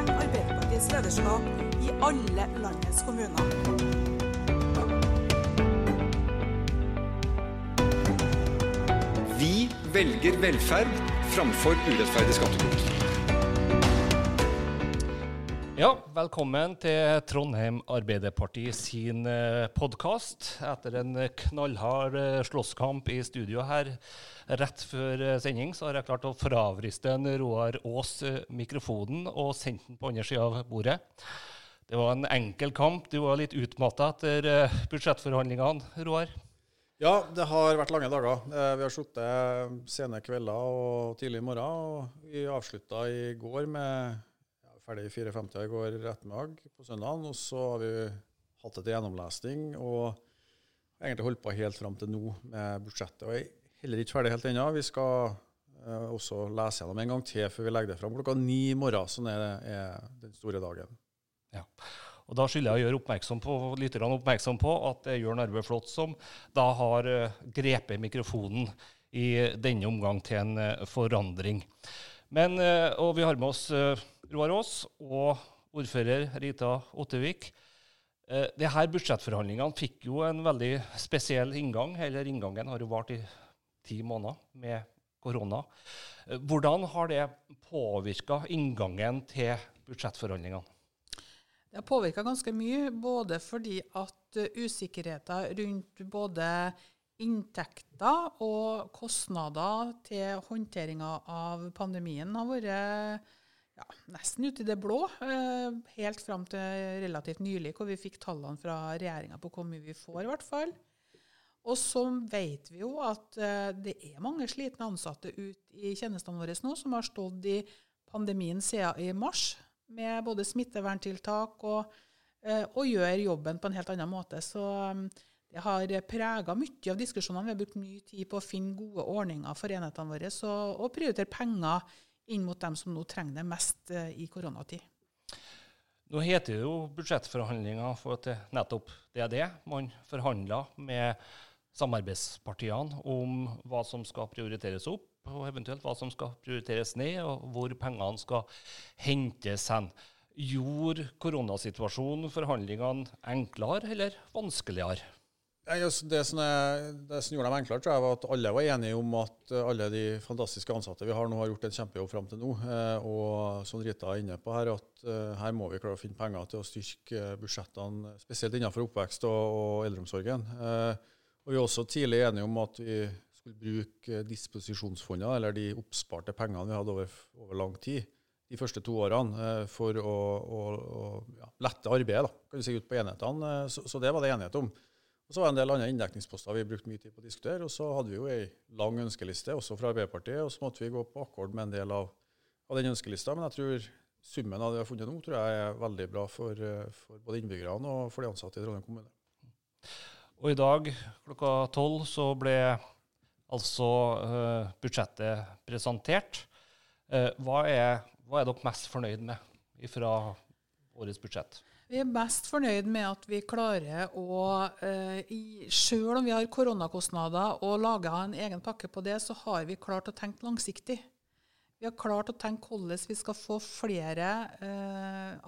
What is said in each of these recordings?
trenger Arbeiderpartiets lederskap i alle landets kommuner. Vi velger velferd framfor urettferdig skattekutt. Ja, velkommen til Trondheim Arbeiderparti sin podcast. Etter en knallhard slåsskamp I studio her, rett før sending, så har jeg klart å fravriste en Roar Aas mikrofonen og sendt den på andre siden av bordet. Det var en enkel kamp. Du var litt utmattet etter budsjettforhandlingene, Roar. Ja, det har vært lange dager. Vi har sittet sene kvelder og tidlig morgen, og vi avsluttet I går med... ferdig I 4.50 I går ettermiddag på søndagen, og så har vi hatt et gjennomlesning, og egentlig holdt på helt frem til nå med budsjettet, og jeg heller ikke ferdig helt ennå. Vi skal også lese gjennom en gang til før vi legger det frem. 9 I morgen, sånn det den store dagen. Ja. Og da skylder jeg å gjøre litt oppmerksom på at det Jørn Arve Flått som da har grepet mikrofonen I denne omgang til en forandring. Men, og vi har med oss Roar Aas og ordfører Rita Ottervik. Det her budsjettforhandlingene fikk jo en veldig spesiell inngang, eller inngangen har jo vært I 10 måneder med korona. Hvordan har det påvirket inngangen til budsjettforhandlingene? Det har påvirket ganske mye, både fordi at usikkerheten rundt både inntekter og kostnader til håndteringen av pandemien har vært nesten ute I det blå, helt frem til relativt nylig, hvor vi fikk tallene fra regjeringen på hvor mye vi får I hvert fall. Og så vet vi jo at det mange slitne ansatte ut I tjenestene våre nå, som har stått I pandemien siden I mars, med både smitteverntiltak og gjør jobben på en helt annen måte. Så det har preget mye av diskusjonene. Vi har brukt mye tid på å finne gode ordninger for enhetene våre, og prioritere penger inn mot dem som nå trenger det mest I koronatid. Nå heter det jo budsjettforhandlinger for at nettopp det det. Man forhandler med samarbeidspartiene om hva som skal prioriteres opp, og eventuelt hva som skal prioriteres ned, og hvor pengene skal hentes hen. Gjorde koronasituasjonen forhandlingene enklere eller vanskeligere? Det som gjorde dem enklere, tror jeg, var at alle var enige om at alle de fantastiske ansatte vi har nå har gjort en kjempejobb frem til nå, og som Rita inne på her, at her må vi klare å finne penger til å styrke budsjettene, spesielt innenfor oppvekst og eldreomsorgen. Og vi var også tidlig enige om at vi skulle bruke disposisjonsfondet, eller de oppsparte pengene vi hadde over lang tid, de første 2 årene, for å lette arbeidet, da, kan vi si, ut på enhetene. Så det var det enighet om. Og så var det en del andre inndekningsposter vi brukte mye tid på å diskutere, og så hadde vi jo en lang ønskeliste, også fra Arbeiderpartiet, og så måtte vi gå på akkord med en del av den ønskelista, men jeg tror summen av det vi har funnet nå, tror jeg veldig bra for både innbyggerne og for de ansatte I Trondheim kommune. Og I dag klokka 12 så ble altså budsjettet presentert. Hva er dere mest fornøyd med fra årets budsjett? Vi mest fornøyd med at vi klarer å, selv om vi har koronakostnader og laget en egen pakke på det, så har vi klart å tenke langsiktig. Vi har klart å tenke hvordan vi skal få flere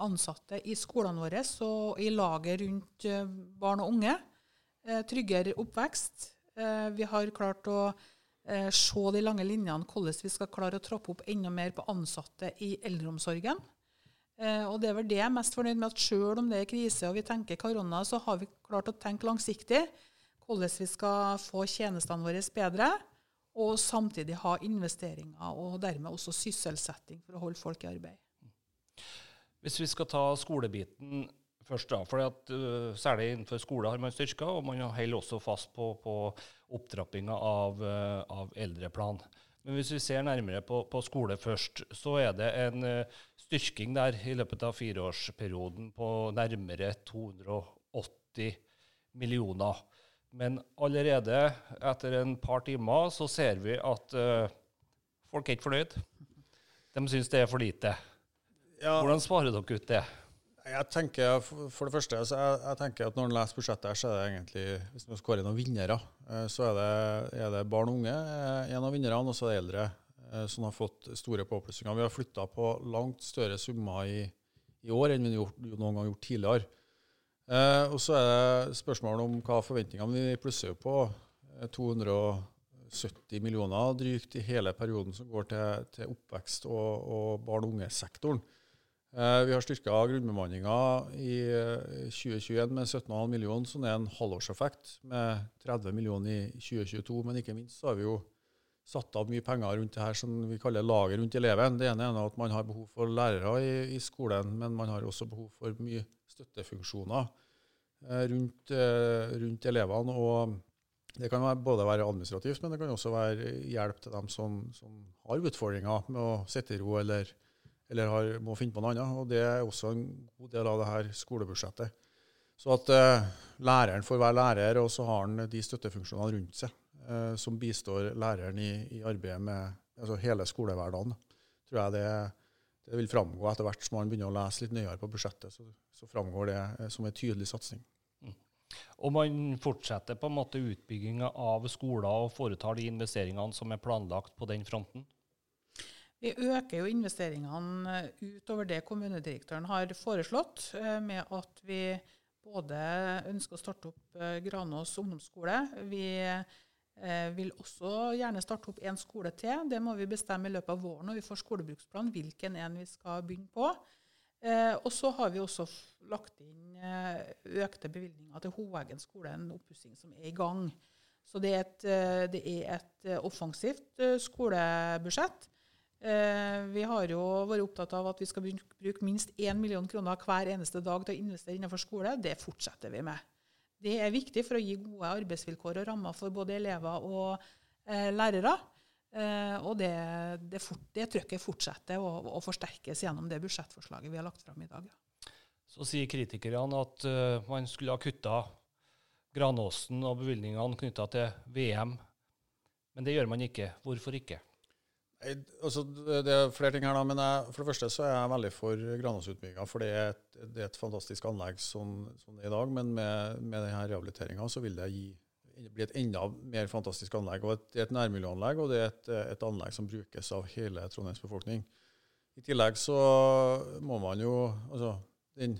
ansatte I skolene våre, og I laget rundt barn og unge, tryggere oppvekst. Vi har klart å se de lange linjene, hvordan vi skal klare å trappe opp enda mer på ansatte I eldreomsorgen. Og det var det jeg mest fornøyd med, at selv om det krise og vi tenker korona, så har vi klart å tenke langsiktig hvordan vi skal få tjenestene våre bedre, og samtidig ha investeringer og dermed også sysselsetting for å holde folk I arbeid. Hvis vi skal ta skolebiten først da, for særlig innenfor skole har man styrket, og man holder også fast på opptrappingen av eldreplan. Men hvis vi ser nærmere på skole først, så det en styrking der I løpet av 4-årsperioden på nærmere 280 millioner. Men allerede etter en par timer så ser vi at folk ikke fornøyd. De synes det for lite. Ja. Hvordan svarer dere ut det? Jeg tenker, for det første, så jeg tenker at når man leser budsjettet her, så det egentlig, hvis man skårer noen vinnere, så det barn og unge, en av vinnerne, og så det eldre, som har fått store påplussinger. Vi har flyttet på langt større summer I I år enn vi noen gang gjort tidligere. Og så det spørsmålet om hva forventningene vi plusser på 270 millioner drygt I hele perioden som går til oppvekst og barn- og unge-sektoren. Vi har styrket grunnbemanningen I 2021 med 17,5 millioner, så det en halvårseffekt med 30 millioner I 2022, men ikke minst så har vi jo satt av mye penger rundt det her som vi kaller lager rundt eleven. Det ene at man har behov for lærere I skolen, men man har også behov for mye støttefunksjoner rundt elevene, og det kan både være administrativt, men det kan også være hjelp til dem som har utfordringer med å sette I ro eller må finne på noe annet, og det også en god del av det her skolebudsjettet. Så at læreren får være lærer, og så har han de støttefunksjonene rundt seg, som bistår læreren I arbeidet med altså hele skolehverdagen. Tror jeg det vil framgå etter hvert som man begynner å lese litt nøyere på budsjettet, så framgår det som en tydelig satsning. Og man fortsetter på en måte utbyggingen av skoler og foretar de investeringene som planlagt på den fronten? Vi øker jo investeringene utover det kommunedirektøren har foreslått, med at vi både ønsker å starte opp Granås ungdomsskole. Vi vil også gjerne starte opp en skole til. Det må vi bestemme I løpet av våren når vi får skolebruksplan, hvilken en vi skal begynne på. Og så har vi også lagt inn økte bevilgninger til Hoeggen skole, en oppussing som I gang. Så det er et offensivt skolebudsjett. Vi har jo vært opptatt av at vi skal bruke minst 1 million kroner hver eneste dag til å investere innenfor skole. Det fortsetter vi med. Det viktig for å gi gode arbeidsvilkår og rammer for både elever og lærere. Og det trykket fortsetter og forsterkes gjennom det budsjettforslaget vi har lagt frem I dag. Ja. Så sier kritikerne at man skulle ha kuttet Granåsen og bevilgningene knyttet til VM. Men det gjør man ikke. Hvorfor ikke? Altså, det flere ting her da, men for det første så jeg veldig for Granås-utbyggingen, for det er et fantastisk anlegg som det I dag, men med denne rehabiliteringen så vil det bli et enda mer fantastisk anlegg, og det et nærmiljøanlegg, og det et anlegg som brukes av hele Trondheims befolkning. I tillegg så må man jo, altså den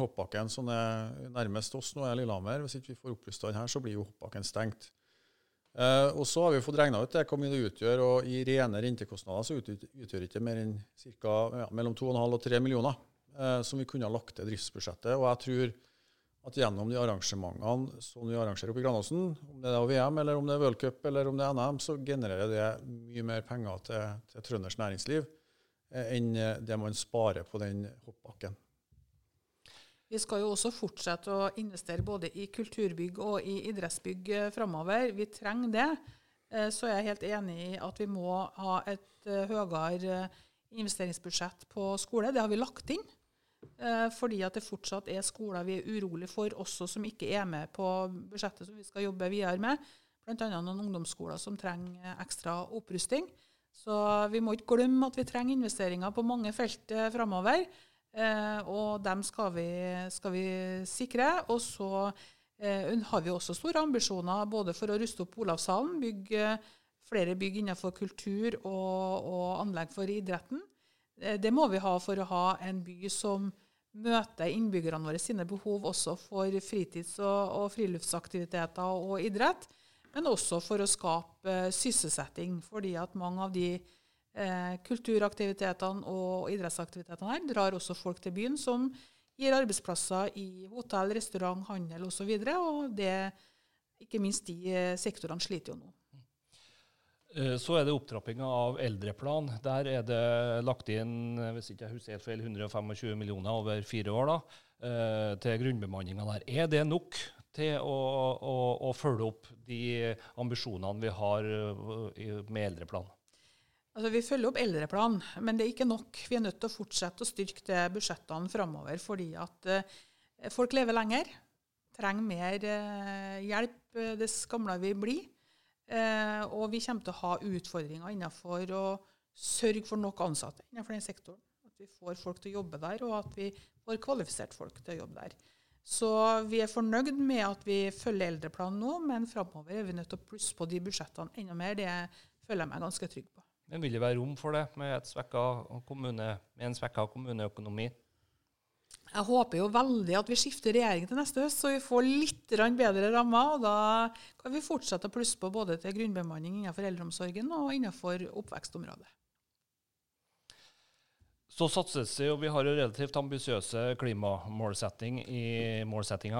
hoppbakken som nærmest oss nå Lillehammer, hvis ikke vi får opplyst den her, så blir jo hoppbakken stengt. Og så har vi fått regnet ut det, hva mye det utgjør, og I rene rentekostnader så utgjør ikke mer enn cirka, mellom 2,5 og 3 millioner som vi kunne ha lagt til driftsbudsjettet, og jeg tror at gjennom de arrangementene som vi arrangerer oppe I Granåsen, om det VM, eller om det World Cup, eller om det NM, så genererer det mye mer penger til Trønders næringsliv enn det man sparer på den hoppbakken. Vi skal jo også fortsette å investere både I kulturbygg og I idrettsbygg fremover. Vi trenger det, så jeg helt enig I at vi må ha et høyere investeringsbudsjett på skole. Det har vi lagt inn, fordi at det fortsatt skoler vi urolig for, også som ikke med på budsjettet som vi skal jobbe videre med, blant annet noen ungdomsskoler som trenger ekstra opprustning. Så vi må ikke glemme at vi trenger investeringer på mange felt fremover, og dem skal vi sikre, og så har vi også store ambisjoner både for å ruste opp Olavshallen, bygge flere bygg innenfor kultur og anlegg for idretten. Det må vi ha for å ha en by som møter innbyggerne våre sine behov også for fritids- og friluftsaktiviteter og idrett, men også for å skape sysselsetting, fordi at mange av de kulturaktivitetene og idrettsaktivitetene her drar også folk til byen som gir arbeidsplasser I hotell, restaurant, handel og så videre, og det, ikke minst de sektorene sliter jo nå. Så det opptrappingen av eldreplan. Der det lagt inn, hvis ikke jeg husker feil, 125 millioner over 4 år da, til grunnbemanningen der. Det nok til å følge opp de ambisjonene vi har med eldreplanen? Altså, vi følger opp eldreplan, men det ikke nok. Vi nødt til å fortsette å styrke de budsjettene fremover, fordi at folk lever lenger, trenger mer hjelp, det gamle vi blir, og vi kommer til å ha utfordringer innenfor å sørge for nok ansatte innenfor den sektoren, at vi får folk til å jobbe der, og at vi får kvalifisert folk til å jobbe der. Så vi fornøyd med at vi følger eldreplanen nå, men fremover vi nødt til å plusse på de budsjettene enda mer, det føler jeg meg ganske trygg på. Men vil det være rom for det med en svekket kommuneøkonomi? Jeg håper jo veldig at vi skifter regjering til neste høst, så vi får litt bedre rammer, og da kan vi fortsette å plusse på både til grunnbemanning innenfor eldreomsorgen og innenfor oppvekstområdet. Så satses det, og vi har jo relativt ambisiøse klimamålsettinger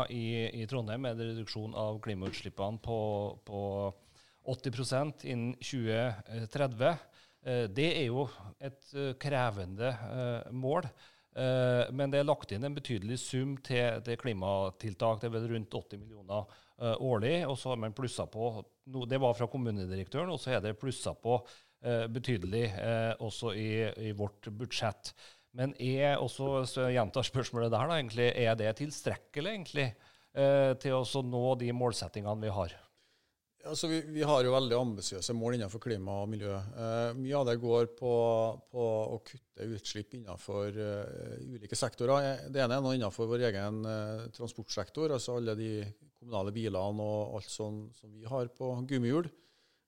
i Trondheim med reduksjon av klimautslippene på 80% innen 2030. Det jo et krevende mål, men det lagt inn en betydelig sum til klimatiltak, det vel rundt 80 millioner årlig, og så har man plusset på, det var fra kommunedirektøren, og så det plusset på betydelig også i vårt budsjett. Men også, så jeg gjentar spørsmålet der da, egentlig, det tilstrekkelig egentlig til å nå de målsettingene vi har? Altså, vi har jo veldig ambisiøse mål innenfor klima og miljø. Mye av det går på å kutte utslipp innenfor ulike sektorer. Det ene noe innenfor vår egen transportsektor, altså alle de kommunale bilene og alt sånt som vi har på gummihjul.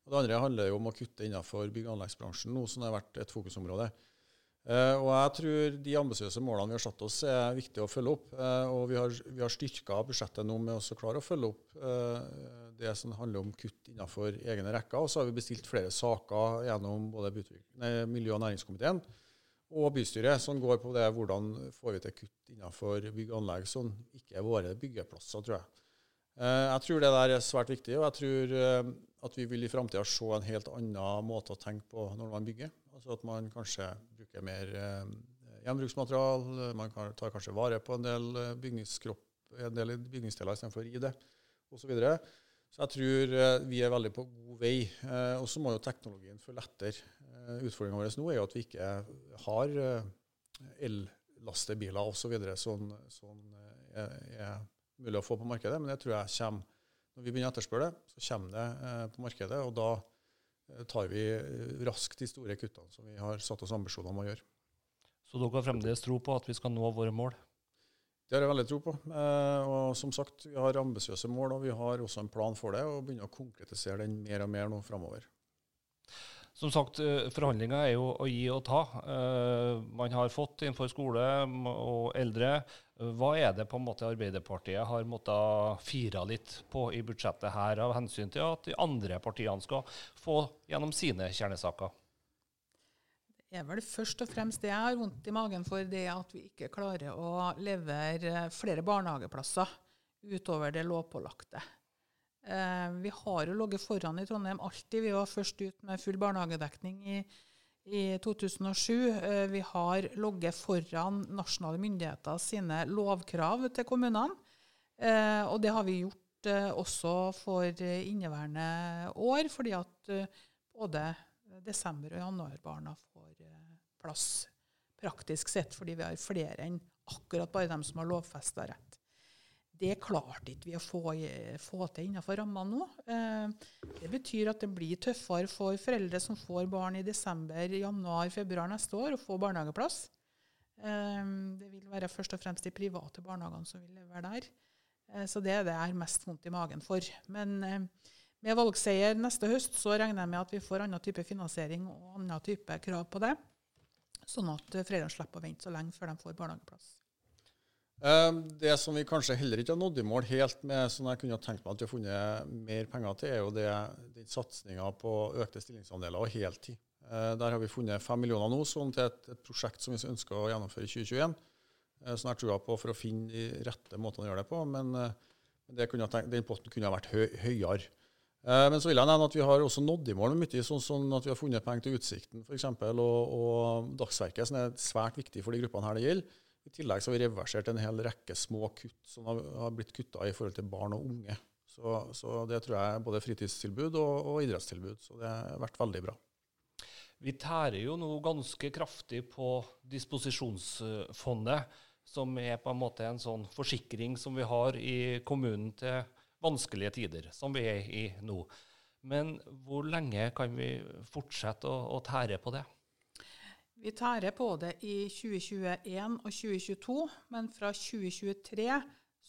Og det andre handler jo om å kutte innenfor bygg- og anleggsbransjen, noe som har vært et fokusområde. Og jeg tror de ambisiøse målene vi har satt oss viktig å følge opp, og vi har styrket budsjettet nå med å klare å følge opp det som handler om kutt innenfor egne rekker, og så har vi bestilt flere saker gjennom både miljø- og næringskomiteen og bystyret, som går på det hvordan får vi til kutt innenfor bygg- og anlegg som ikke våre byggeplasser, tror jeg. Jeg tror det der svært viktig, og jeg tror at vi vil i fremtiden se en helt annen måte å tenke på når man bygger. Altså at man kanskje bruker mer gjenbruksmaterial, man tar kanskje vare på en del bygningsdeler i stedet for i det, og så videre. Så jeg tror vi veldig på god vei, og så må jo teknologien følge etter. Utfordringen vår nå jo at vi ikke har el-lastebiler og så videre, som er mulig å få på markedet, men det tror jeg kommer. Når vi begynner å etterspørre det, så kommer det på markedet, og da tar vi raskt de store kuttene som vi har satt oss ambisjoner om å gjøre. Så dere har fremdeles tro på at vi skal nå våre mål? Det har jeg veldig tro på, og som sagt, vi har ambisiøse mål, og vi har også en plan for det, og begynner å konkretisere den mer og mer nå fremover. Som sagt, forhandlinger jo å gi og ta. Man har fått innenfor skole og eldre. Hva det på en måte Arbeiderpartiet har måttet fire litt på i budsjettet her, av hensyn til at de andre partiene skal få gjennom sine kjernesaker? Det vel først og fremst det jeg har vondt i magen for, det at vi ikke klarer å levere flere barnehageplasser utover det lovpålagte. Vi har jo ligget foran i Trondheim alltid. Vi var først ut med full barnehagedekning i 2007. Vi har ligget foran nasjonale myndigheter sine lovkrav til kommunene. Og det har vi gjort også for inneværende år, fordi at både desember- og januarbarna får plass praktisk sett, fordi vi har flere enn akkurat bare dem som har lovfestet rett. Det klarte ikke vi å få til innenfor rammene nå. Det betyr at det blir tøffere for foreldre som får barn i desember, januar, februar neste år, å få barnehageplass. Det vil være først og fremst de private barnehagene som vil levere der. Så det det mest vondt i magen for. Men med valgseier neste høst så regner jeg med at vi får annen type finansiering og annen type krav på det, sånn at foreldrene slipper å vente så lenge før de får barnehageplass. Det som vi kanskje heller ikke har nådd i mål helt med, som jeg kunne tenkt meg at vi har funnet mer penger til, jo den satsningen på økte stillingsandeler og heltid. Der har vi funnet 5 millioner nå, sånn til et prosjekt som vi ønsker å gjennomføre i 2021, som jeg tror på for å finne de rette måtene å gjøre det på, men den potten kunne ha vært høyere. Men så vil jeg nevne at vi har også nådd i mål med mye, sånn at vi har funnet penger til Utsikten for eksempel, og dagsverket, som svært viktig for de gruppene her det gjelder. I tillegg så har vi reversert en hel rekke små kutt som har blitt kuttet i forhold til barn og unge. Så det tror jeg er både fritidstilbud og idrettstilbud, så det har vært veldig bra. Vi tærer jo nå ganske kraftig på disposisjonsfondet, som på en måte en sånn forsikring som vi har i kommunen til vanskelige tider, som vi i nå. Men hvor lenge kan vi fortsette å tære på det? Vi tærer på det i 2021 og 2022, men fra 2023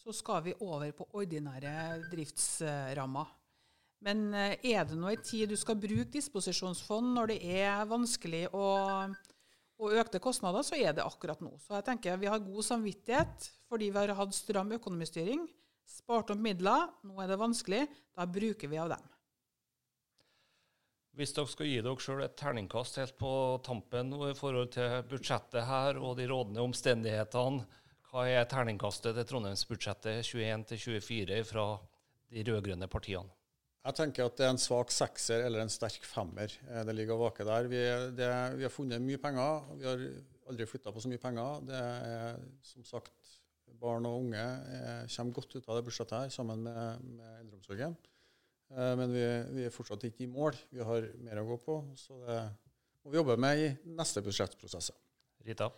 så skal vi over på ordinære driftsrammer. Men det nå en tid du skal bruke disposisjonsfond når det vanskelig å, og økte kostnader, så det akkurat nå. Så jeg tenker vi har god samvittighet, fordi vi har hatt stram økonomistyring, spart om midler, nå det vanskelig, da bruker vi av dem. Hvis dere skal gi dere selv et terningkast helt på tampen I forhold til budsjettet her, og de rådende omstendighetene, hva terningkastet til Trondheimsbudsjettet 21-24 fra de rødgrønne partiene? Jeg tenker at det en svak sekser eller en sterk femmer. Det ligger å vake der. Vi har funnet mye penger. Vi har aldri flyttet på så mye penger. Det som sagt, barn og unge kommer godt ut av det budsjettet her, sammen med eldreomsorgen. Men vi fortsatt ikke I mål. Vi har mer å gå på, så det må vi jobbe med I neste budsjettprosess. Rita?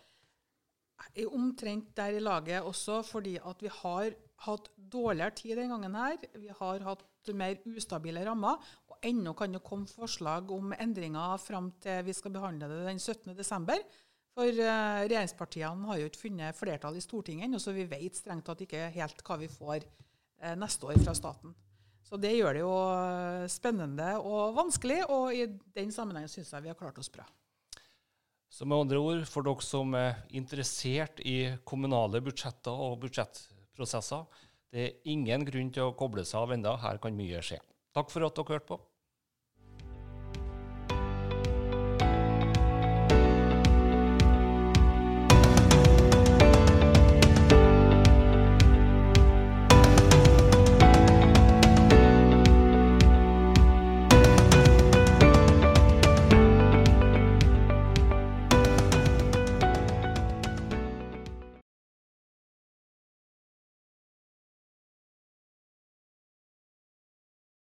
Jeg omtrent der I laget også, fordi at vi har hatt dårligere tid den gangen her. Vi har hatt mer ustabile rammer, og enda kan det komme forslag om endringer frem til vi skal behandle det den 17. desember. For regjeringspartiene har jo ikke funnet flertall I Stortinget, og så vi vet strengt tatt ikke helt hva vi får neste år fra staten. Så det gjør det jo spennende og vanskelig, og I den sammenhengen synes jeg vi har klart oss bra. Så med andre ord, for dere som interessert I kommunale budsjetter og budsjettprosesser, det ingen grunn til å koble seg av enda. Her kan mye skje. Takk for at dere hørte på.